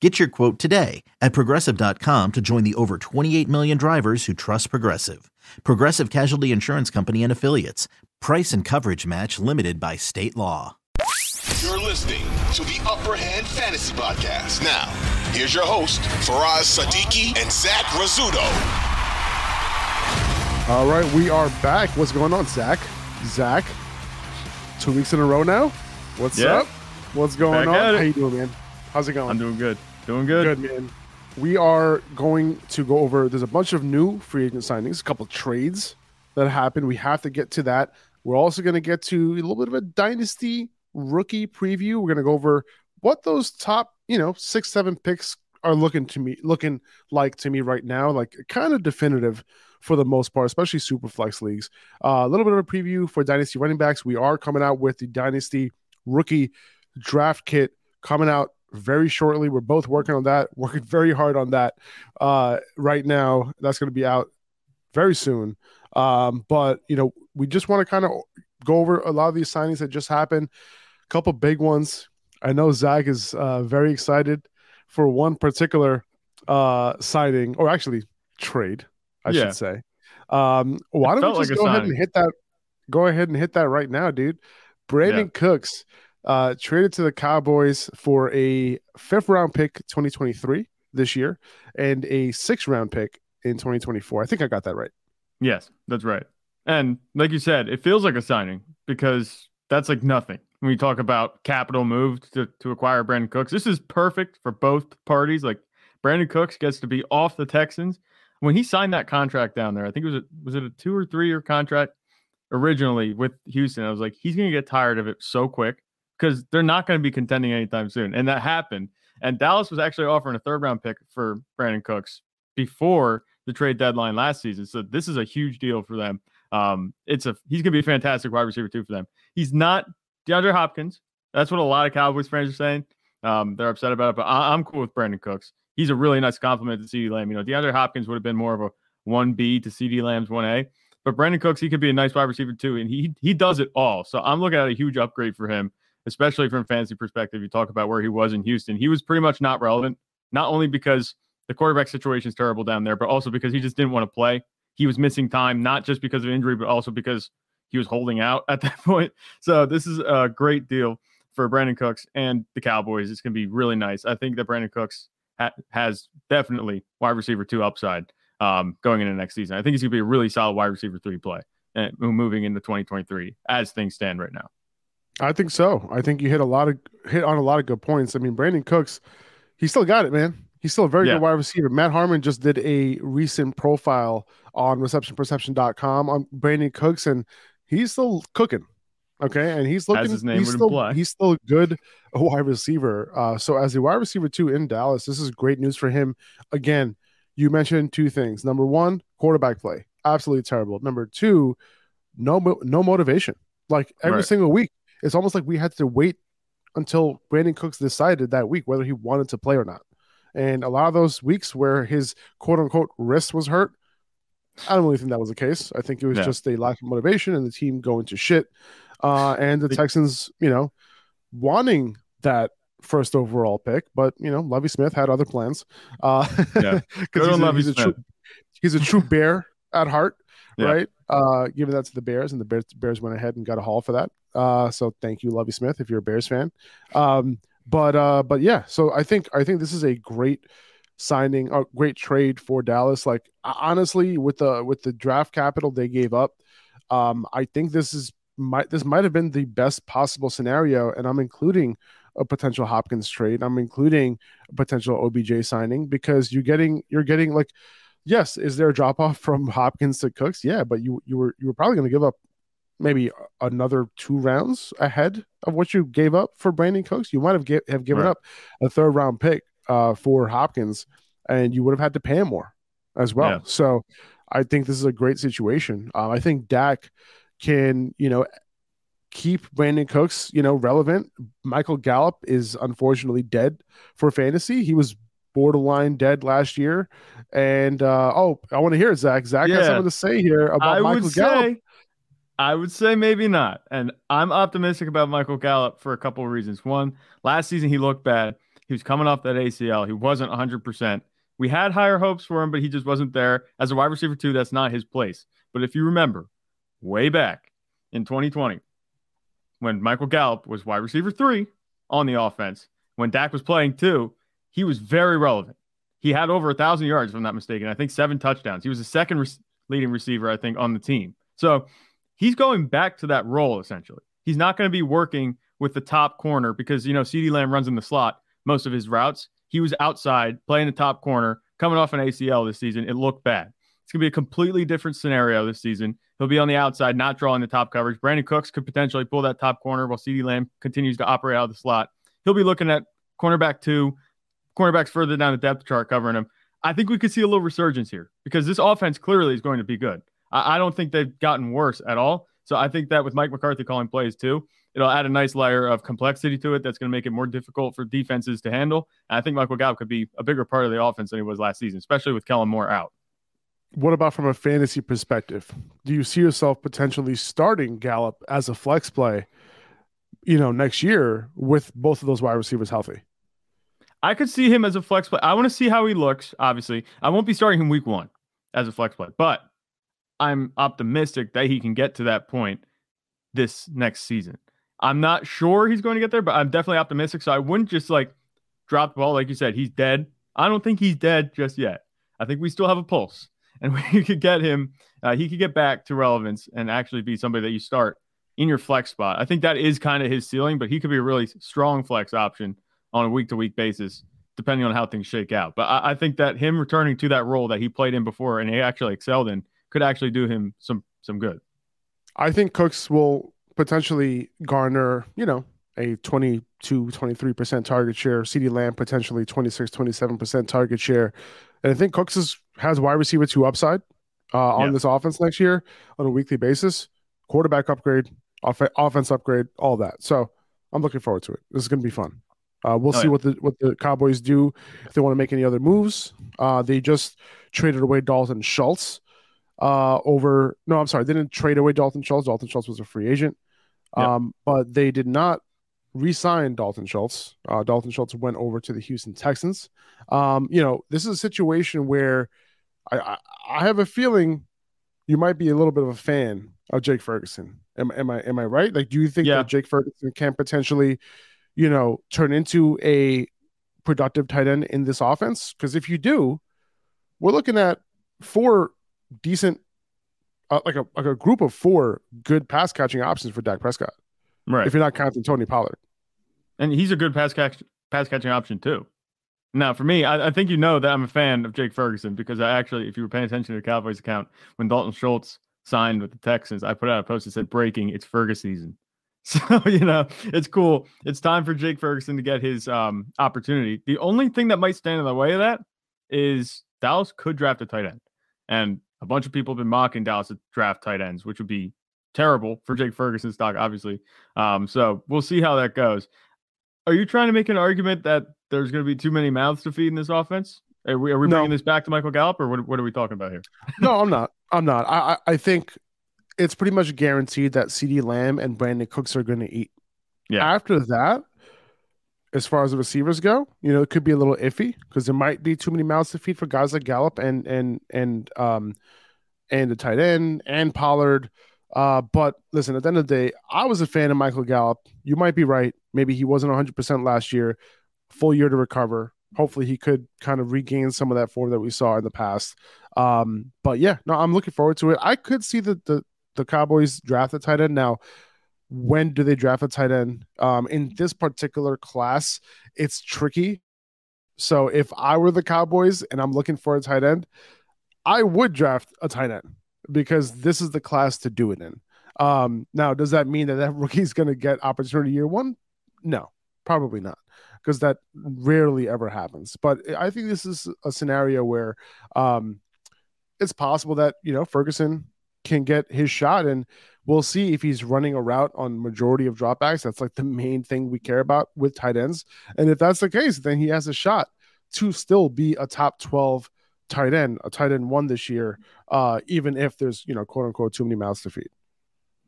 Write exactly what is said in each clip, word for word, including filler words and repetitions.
Get your quote today at Progressive dot com to join the over twenty-eight million drivers who trust Progressive. Progressive Casualty Insurance Company and Affiliates. Price and coverage match limited by state law. You're listening to the Upper Hand Fantasy Podcast. Now, here's your host, Faraz Sadiqi and Zach Rizzuto. All right, we are back. What's going on, Zach? Zach, two weeks in a row now. What's yeah. up? What's going back on? How you doing, man? How's it going? I'm doing good. Doing good. Good, man. We are going to go over, there's a bunch of new free agent signings, a couple of trades that happened. We have to get to that. We're also going to get to a little bit of a dynasty rookie preview. We're going to go over what those top, you know, six, seven picks are looking to me, looking like to me right now, like kind of definitive for the most part, especially super flex leagues. Uh, a little bit of a preview for dynasty running backs. We are coming out with the dynasty rookie draft kit coming out very shortly. We're both working on that, working very hard on that uh, right now. That's going to be out very soon. Um, but, you know, we just want to kind of go over a lot of these signings that just happened, a couple big ones. I know Zach is uh, very excited for one particular uh, signing, or actually trade, I yeah. should say. Um, why don't we just like go ahead signing. and hit that? Go ahead and hit that right now, dude. Brandin yeah. Cooks. Uh, traded to the Cowboys for a fifth round pick twenty twenty-three this year and a sixth round pick in twenty twenty-four. I think I got that right. Yes, that's right. And like you said, it feels like a signing because that's like nothing. When you talk about capital move to, to acquire Brandin Cooks, this is perfect for both parties. Like Brandin Cooks gets to be off the Texans. When he signed that contract down there, I think it was, a, was it a two or three year contract originally with Houston? I was like, he's going to get tired of it so quick, because they're not going to be contending anytime soon. And that happened. And Dallas was actually offering a third-round pick for Brandin Cooks before the trade deadline last season. So this is a huge deal for them. Um, it's a He's going to be a fantastic wide receiver, too, for them. He's not DeAndre Hopkins. That's what a lot of Cowboys fans are saying. Um, they're upset about it, but I- I'm cool with Brandin Cooks. He's a really nice compliment to CeeDee Lamb. You know, DeAndre Hopkins would have been more of a one B to CeeDee Lamb's one A. But Brandin Cooks, he could be a nice wide receiver, too, and he he does it all. So I'm looking at a huge upgrade for him, especially from a fantasy perspective. You talk about where he was in Houston. He was pretty much not relevant, not only because the quarterback situation is terrible down there, but also because he just didn't want to play. He was missing time, not just because of injury, but also because he was holding out at that point. So this is a great deal for Brandin Cooks and the Cowboys. It's going to be really nice. I think that Brandin Cooks ha- has definitely wide receiver two upside um, going into next season. I think he's going to be a really solid wide receiver three play and moving into twenty twenty-three as things stand right now. I think so. I think you hit a lot of hit on a lot of good points. I mean, Brandin Cooks, he still got it, man. He's still a very yeah. good wide receiver. Matt Harmon just did a recent profile on reception perception dot com on Brandin Cooks, and he's still cooking. Okay, and he's looking. As his name he's would still imply. He's still a good wide receiver. Uh, so as a wide receiver two in Dallas, this is great news for him. Again, you mentioned two things. Number one, quarterback play, absolutely terrible. Number two, no no motivation. Like every right. single week. It's almost like we had to wait until Brandin Cooks decided that week whether he wanted to play or not. And a lot of those weeks where his quote-unquote wrist was hurt, I don't really think that was the case. I think it was yeah. just a lack of motivation and the team going to shit. Uh, and the Texans, you know, wanting that first overall pick. But, you know, Lovie Smith had other plans. Uh, yeah. Good on Lovie Smith. A true, he's a true bear at heart, yeah. right? Uh, giving that to the Bears, and the Bears, Bears went ahead and got a haul for that. Uh, so thank you, Lovie Smith, if you're a Bears fan. Um, but uh, but yeah, so I think I think this is a great signing, a great trade for Dallas. Like honestly, with the with the draft capital they gave up, um, I think this is might this might have been the best possible scenario, and I'm including a potential Hopkins trade. I'm including a potential O B J signing because you're getting you're getting like, yes, is there a drop off from Hopkins to Cooks? Yeah, but you you were you were probably going to give up maybe another two rounds ahead of what you gave up for Brandin Cooks. You might have get, have given right. up a third round pick uh, for Hopkins, and you would have had to pay him more as well. Yeah. So I think this is a great situation. Uh, I think Dak can, you know, keep Brandin Cooks, you know, relevant. Michael Gallup is unfortunately dead for fantasy. He was borderline dead last year. And, uh, oh, I want to hear it, Zach. Zach yeah. has something to say here about I Michael Gallup. Say, I would say maybe not. And I'm optimistic about Michael Gallup for a couple of reasons. One, last season he looked bad. He was coming off that A C L. He wasn't one hundred percent. We had higher hopes for him, but he just wasn't there. As a wide receiver, too, that's not his place. But if you remember, way back in twenty twenty, when Michael Gallup was wide receiver three on the offense, when Dak was playing two, he was very relevant. He had over one thousand yards, if I'm not mistaken. I think seven touchdowns. He was the second re- leading receiver, I think, on the team. So he's going back to that role, essentially. He's not going to be working with the top corner because, you know, CeeDee Lamb runs in the slot most of his routes. He was outside, playing the top corner, coming off an A C L this season. It looked bad. It's going to be a completely different scenario this season. He'll be on the outside, not drawing the top coverage. Brandin Cooks could potentially pull that top corner while CeeDee Lamb continues to operate out of the slot. He'll be looking at cornerback two, cornerbacks further down the depth chart covering him. I think we could see a little resurgence here because this offense clearly is going to be good. I, I don't think they've gotten worse at all. So I think that with Mike McCarthy calling plays too, it'll add a nice layer of complexity to it that's going to make it more difficult for defenses to handle. And I think Michael Gallup could be a bigger part of the offense than he was last season, especially with Kellen Moore out. What about from a fantasy perspective? Do you see yourself potentially starting Gallup as a flex play, you know, next year with both of those wide receivers healthy? I could see him as a flex play. I want to see how he looks, obviously. I won't be starting him week one as a flex play, but I'm optimistic that he can get to that point this next season. I'm not sure he's going to get there, but I'm definitely optimistic. So I wouldn't just like drop the ball. Like you said, he's dead. I don't think he's dead just yet. I think we still have a pulse and we could get him. Uh, he could get back to relevance and actually be somebody that you start in your flex spot. I think that is kind of his ceiling, but he could be a really strong flex option on a week to week basis, depending on how things shake out. But I, I think that him returning to that role that he played in before and he actually excelled in could actually do him some, some good. I think Cooks will potentially garner, you know, a twenty-two, twenty-three percent target share. CeeDee Lamb potentially twenty-six, twenty-seven percent target share. And I think Cooks is, has wide receiver two upside uh, on yeah. this offense next year on a weekly basis. Quarterback upgrade, off- offense upgrade, all that. So I'm looking forward to it. This is going to be fun. Uh, we'll oh, see yeah. what the what the Cowboys do, if they want to make any other moves. Uh, they just traded away Dalton Schultz. Uh, over no, I'm sorry, they didn't trade away Dalton Schultz. Dalton Schultz was a free agent. Yeah. Um, but they did not re-sign Dalton Schultz. Uh, Dalton Schultz went over to the Houston Texans. Um, you know, this is a situation where I, I, I have a feeling you might be a little bit of a fan of Jake Ferguson. Am, am I am I right? Like, do you think yeah. that Jake Ferguson can potentially, you know, turn into a productive tight end in this offense? Because if you do, we're looking at four decent, uh, like a like a group of four good pass catching options for Dak Prescott, right? If you're not counting Tony Pollard, and he's a good pass catch pass catching option too. Now, for me, I, I think you know that I'm a fan of Jake Ferguson because I actually, if you were paying attention to the Cowboys account when Dalton Schultz signed with the Texans, I put out a post that said "Breaking: It's Ferguson season." So you know it's cool. It's time for Jake Ferguson to get his um, opportunity. The only thing that might stand in the way of that is Dallas could draft a tight end, and a bunch of people have been mocking Dallas to draft tight ends, which would be terrible for Jake Ferguson's stock, obviously. Um, so we'll see how that goes. Are you trying to make an argument that there's going to be too many mouths to feed in this offense? Are we, are we no. bringing this back to Michael Gallup, or what, what are we talking about here? No, I'm not. I'm not. I, I think it's pretty much guaranteed that CeeDee Lamb and Brandin Cooks are going to eat. Yeah. After that, as far as the receivers go, you know, it could be a little iffy because there might be too many mouths to feed for guys like Gallup and and and um and the tight end and Pollard. Uh, but listen, at the end of the day, I was a fan of Michael Gallup. You might be right. Maybe he wasn't one hundred percent last year. Full year to recover. Hopefully, he could kind of regain some of that form that we saw in the past. Um, but yeah, no, I'm looking forward to it. I could see the the, the Cowboys draft a tight end now. When do they draft a tight end? Um, in this particular class, it's tricky. So if I were the Cowboys and I'm looking for a tight end, I would draft a tight end because this is the class to do it in. Um, now, does that mean that that rookie's going to get opportunity year one? No, probably not, because that rarely ever happens. But I think this is a scenario where um, it's possible that, you know, Ferguson can get his shot, and we'll see if he's running a route on majority of dropbacks. That's like the main thing we care about with tight ends. And if that's the case, then he has a shot to still be a top twelve tight end, a tight end one this year, uh, even if there's, you know, quote unquote, too many mouths to feed.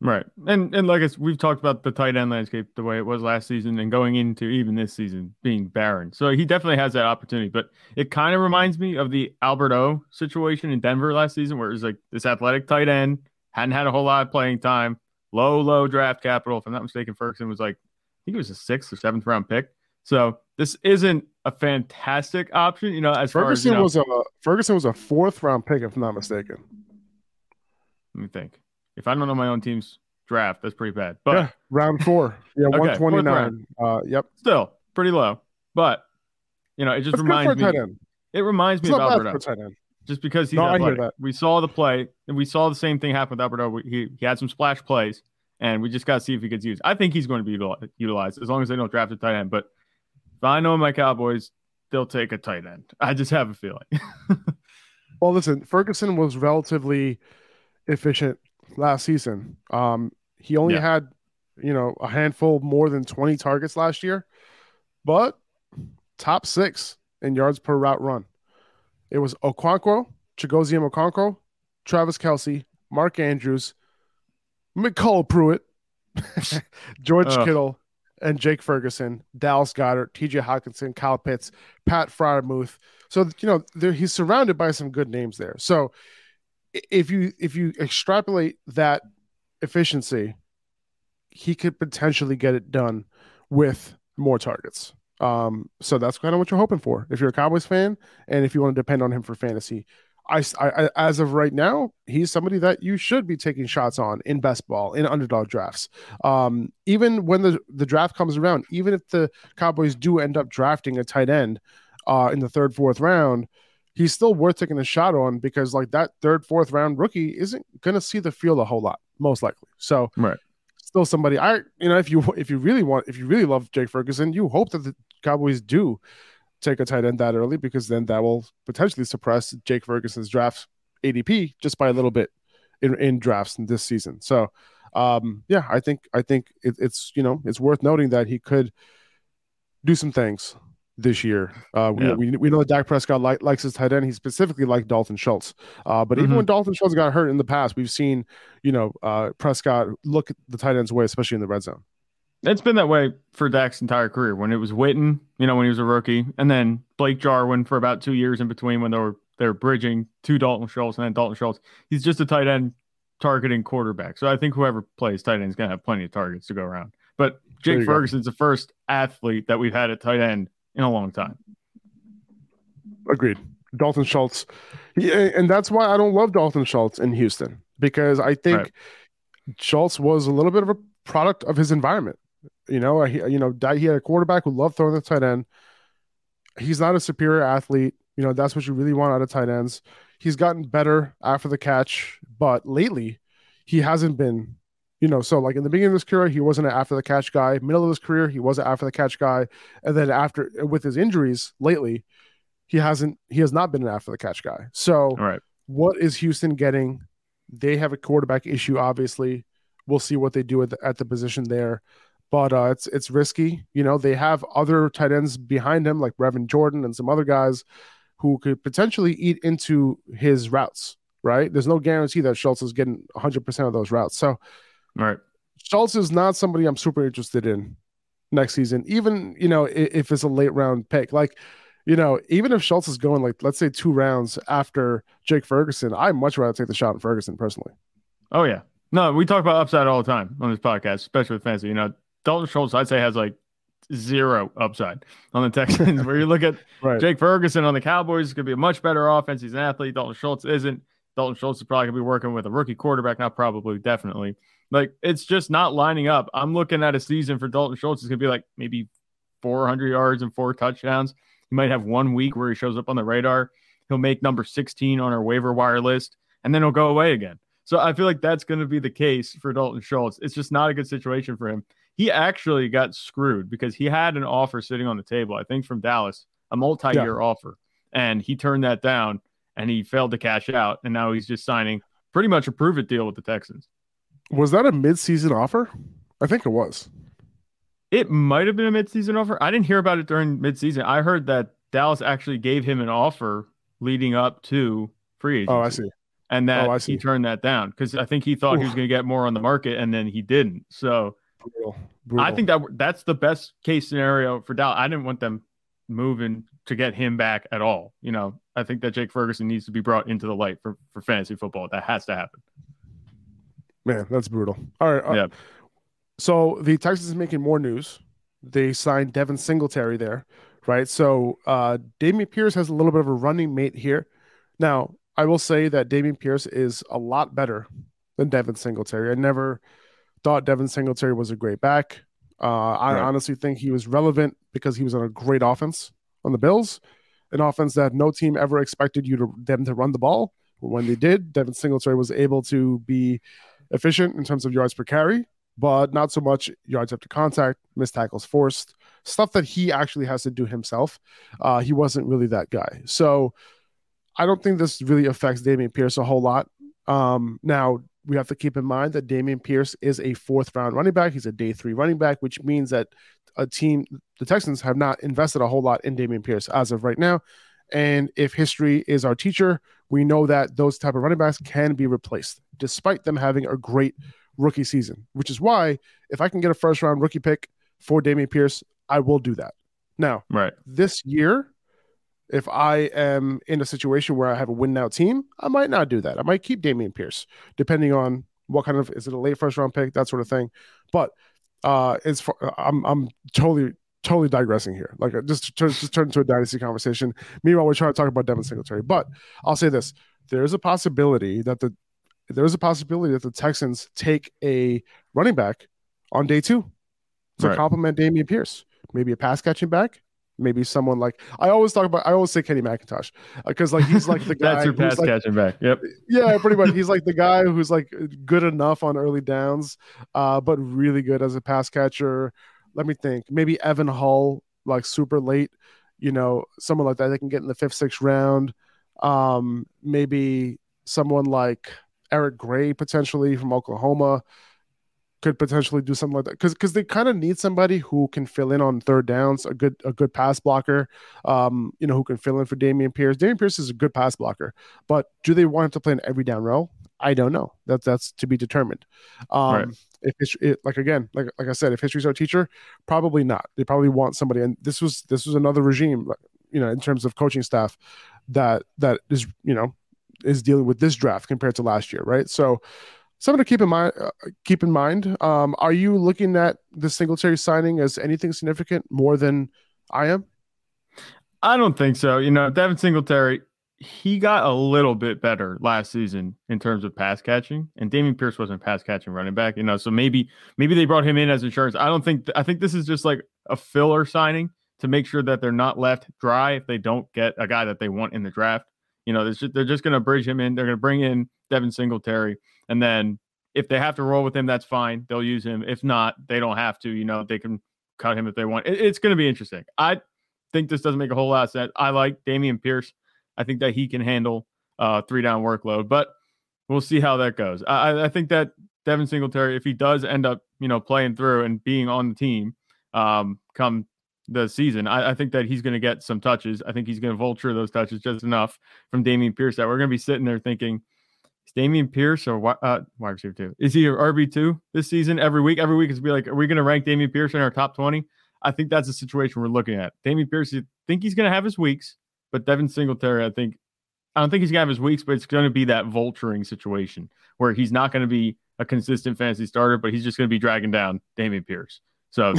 Right. And and like I, we've talked about the tight end landscape, the way it was last season and going into even this season being barren. So he definitely has that opportunity, but it kind of reminds me of the Albert O situation in Denver last season, where it was like this athletic tight end hadn't had a whole lot of playing time, low, low draft capital. If I'm not mistaken, Ferguson was like, I think it was a sixth or seventh round pick. So this isn't a fantastic option, you know, as Ferguson far as, you know, was a Ferguson was a fourth round pick, if I'm not mistaken. Let me think. If I don't know my own team's draft, that's pretty bad. But yeah, round four. Yeah, okay, one twenty-nine. Uh, yep. Still pretty low. But, you know, it just that's reminds me. It reminds me it's of Albert O. Just because he's no, athletic. We saw the play, and we saw the same thing happen with Albert O. He, he had some splash plays, and we just got to see if he gets used. I think he's going to be utilized as long as they don't draft a tight end. But if I know my Cowboys, they'll take a tight end. I just have a feeling. Well, listen, Ferguson was relatively efficient last season. Um, he only yeah. had, you know, a handful more than twenty targets last year, but top six in yards per route run. It was Okonkwo, Chigoziem Okonkwo, Travis Kelsey, Mark Andrews, McCall Pruitt, George oh. Kittle, and Jake Ferguson, Dallas Goedert, T J. Hockenson, Kyle Pitts, Pat Freiermuth. So, you know, there, he's surrounded by some good names there. So, If you if you extrapolate that efficiency, he could potentially get it done with more targets. Um, so that's kind of what you're hoping for if you're a Cowboys fan and if you want to depend on him for fantasy. I, I as of right now, he's somebody that you should be taking shots on in best ball, in underdog drafts. Um, even when the, the draft comes around, even if the Cowboys do end up drafting a tight end uh, in the third, fourth round, he's still worth taking a shot on because, like, that third, fourth round rookie isn't going to see the field a whole lot, most likely. So, right. Still somebody I, you know, if you if you really want, if you really love Jake Ferguson, you hope that the Cowboys do take a tight end that early because then that will potentially suppress Jake Ferguson's draft A D P just by a little bit in, in drafts in this season. So, um, yeah, I think I think it, it's you know it's worth noting that he could do some things this year. Uh, we, yeah. we we know that Dak Prescott li- likes his tight end. He specifically liked Dalton Schultz. Uh, but mm-hmm. even when Dalton Schultz got hurt in the past, we've seen, you know, uh, Prescott look at the tight end's way, especially in the red zone. It's been that way for Dak's entire career. When it was Witten, you know, when he was a rookie, and then Blake Jarwin for about two years in between when they were they're bridging to Dalton Schultz and then Dalton Schultz. He's just a tight end targeting quarterback. So I think whoever plays tight end is going to have plenty of targets to go around. But Jake Ferguson's go. the first athlete that we've had at tight end in a long time. Agreed. Dalton Schultz. He, and that's why I don't love Dalton Schultz in Houston, because I think right. Schultz was a little bit of a product of his environment. You know, he, you know, he had a quarterback who loved throwing the tight end. He's not a superior athlete. You know, that's what you really want out of tight ends. He's gotten better after the catch, but lately he hasn't been. You know, so like in the beginning of his career, he wasn't an after the catch guy. Middle of his career, he was an after the catch guy, and then after with his injuries lately, he hasn't. He has not been an after the catch guy. So, all right. What is Houston getting? They have a quarterback issue. Obviously, we'll see what they do at the, at the position there, but uh, it's it's risky. You know, they have other tight ends behind him, like Revan Jordan and some other guys who could potentially eat into his routes. Right? There's no guarantee that Schultz is getting one hundred percent of those routes. So. All right. Schultz is not somebody I'm super interested in next season, even, you know, if, if it's a late round pick. Like, you know, even if Schultz is going, like, let's say two rounds after Jake Ferguson, I'd much rather take the shot on Ferguson personally. Oh, yeah. No, we talk about upside all the time on this podcast, especially with fantasy. You know, Dalton Schultz, I'd say, has like zero upside on the Texans, where you look at right. Jake Ferguson on the Cowboys, it's going to be a much better offense. He's an athlete. Dalton Schultz isn't. Dalton Schultz is probably going to be working with a rookie quarterback. Not probably, definitely. Like, it's just not lining up. I'm looking at a season for Dalton Schultz. It's going to be like maybe four hundred yards and four touchdowns. He might have one week where he shows up on the radar. He'll make number sixteen on our waiver wire list, and then he'll go away again. So I feel like that's going to be the case for Dalton Schultz. It's just not a good situation for him. He actually got screwed because he had an offer sitting on the table, I think, from Dallas, a multi-year yeah. offer. And he turned that down, and he failed to cash out, and now he's just signing pretty much a prove it deal with the Texans. Was that a midseason offer? I think it was. It might have been a midseason offer. I didn't hear about it during midseason. I heard that Dallas actually gave him an offer leading up to free agency. Oh, I see. And that oh, he turned that down because I think he thought Oof. he was going to get more on the market, and then he didn't. So Brutal. Brutal. I think that that's the best case scenario for Dallas. I didn't want them moving to get him back at all. You know, I think that Jake Ferguson needs to be brought into the light for, for fantasy football. That has to happen. Man, that's brutal. All right. Uh, yeah. So the Texans is making more news. They signed Devin Singletary there, right? So uh, Dameon Pierce has a little bit of a running mate here. Now, I will say that Dameon Pierce is a lot better than Devin Singletary. I never thought Devin Singletary was a great back. Uh, I right. honestly think he was relevant because he was on a great offense on the Bills, an offense that no team ever expected you to them to run the ball. But when they did, Devin Singletary was able to be efficient in terms of yards per carry, but not so much yards after contact, missed tackles forced, stuff that he actually has to do himself. Uh, he wasn't really that guy. So I don't think this really affects Dameon Pierce a whole lot. Um, now, we have to keep in mind that Dameon Pierce is a fourth-round running back. He's a day three running back, which means that a team, the Texans, have not invested a whole lot in Dameon Pierce as of right now. And if history is our teacher, we know that those type of running backs can be replaced, despite them having a great rookie season, which is why if I can get a first-round rookie pick for Dameon Pierce, I will do that. Now, right. this year, if I am in a situation where I have a win-now team, I might not do that. I might keep Dameon Pierce, depending on what kind of – is it a late first-round pick, that sort of thing. But uh, it's for, I'm I'm totally totally digressing here. Like, just, just turned into a dynasty conversation. Meanwhile, we're trying to talk about Devin Singletary. But I'll say this. There is a possibility that the – there is a possibility that the Texans take a running back on day two to right. complement Dameon Pierce. Maybe a pass-catching back. Maybe someone like I always talk about. I always say Kenny McIntosh because uh, like he's like the guy. That's your pass like, catching back. Yep. Yeah, pretty much. He's like the guy who's like good enough on early downs, uh, but really good as a pass catcher. Let me think. Maybe Evan Hull, like super late. You know, someone like that they can get in the fifth, sixth round. Um, maybe someone like Eric Gray potentially from Oklahoma could potentially do something like that because because they kind of need somebody who can fill in on third downs, a good a good pass blocker, um, you know, who can fill in for Dameon Pierce. Dameon Pierce is a good pass blocker, but do they want him to play an every down role? I don't know. That that's to be determined. Um, right. If it's, it, like again, like like I said, if history's our teacher, probably not. They probably want somebody, and this was this was another regime, you know, in terms of coaching staff that that is you know is dealing with this draft compared to last year, right? So. Something to keep in mind. Uh, keep in mind. Um, are you looking at the Singletary signing as anything significant more than I am? I don't think so. You know, Devin Singletary, he got a little bit better last season in terms of pass catching, and Dameon Pierce wasn't a pass catching running back. You know, so maybe maybe they brought him in as insurance. I don't think. Th- I think this is just like a filler signing to make sure that they're not left dry if they don't get a guy that they want in the draft. You know, they're just, they're just going to bridge him in. They're going to bring in Devin Singletary. And then if they have to roll with him, that's fine. They'll use him. If not, they don't have to. You know, they can cut him if they want. It, it's going to be interesting. I think this doesn't make a whole lot of sense. I like Dameon Pierce. I think that he can handle uh, three-down workload. But we'll see how that goes. I, I think that Devin Singletary, if he does end up, you know, playing through and being on the team um, come the season, I, I think that he's going to get some touches. I think he's going to vulture those touches just enough from Dameon Pierce that we're going to be sitting there thinking, is Dameon Pierce or uh, wide receiver two? Is he R B two this season? Every week, every week is be like, are we going to rank Dameon Pierce in our top twenty? I think that's the situation we're looking at. Dameon Pierce, I think he's going to have his weeks, but Devin Singletary, I think, I don't think he's going to have his weeks, but it's going to be that vulturing situation where he's not going to be a consistent fantasy starter, but he's just going to be dragging down Dameon Pierce. So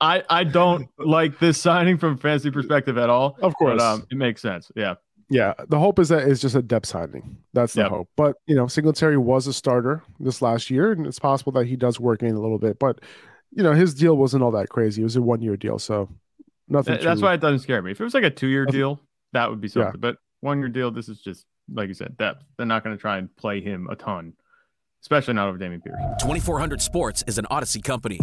I I don't like this signing from a fantasy perspective at all. Of course, but, um, it makes sense. Yeah. Yeah, the hope is that it's just a depth signing. That's the yep. hope. But, you know, Singletary was a starter this last year, and it's possible that he does work in a little bit. But, you know, his deal wasn't all that crazy. It was a one-year deal, so nothing. That's why it doesn't scare me. If it was like a two-year deal, that would be something. Yeah. But one-year deal, this is just, like you said, depth. They're not going to try and play him a ton, especially not over Dameon Pierce. twenty-four hundred Sports is an Odyssey company.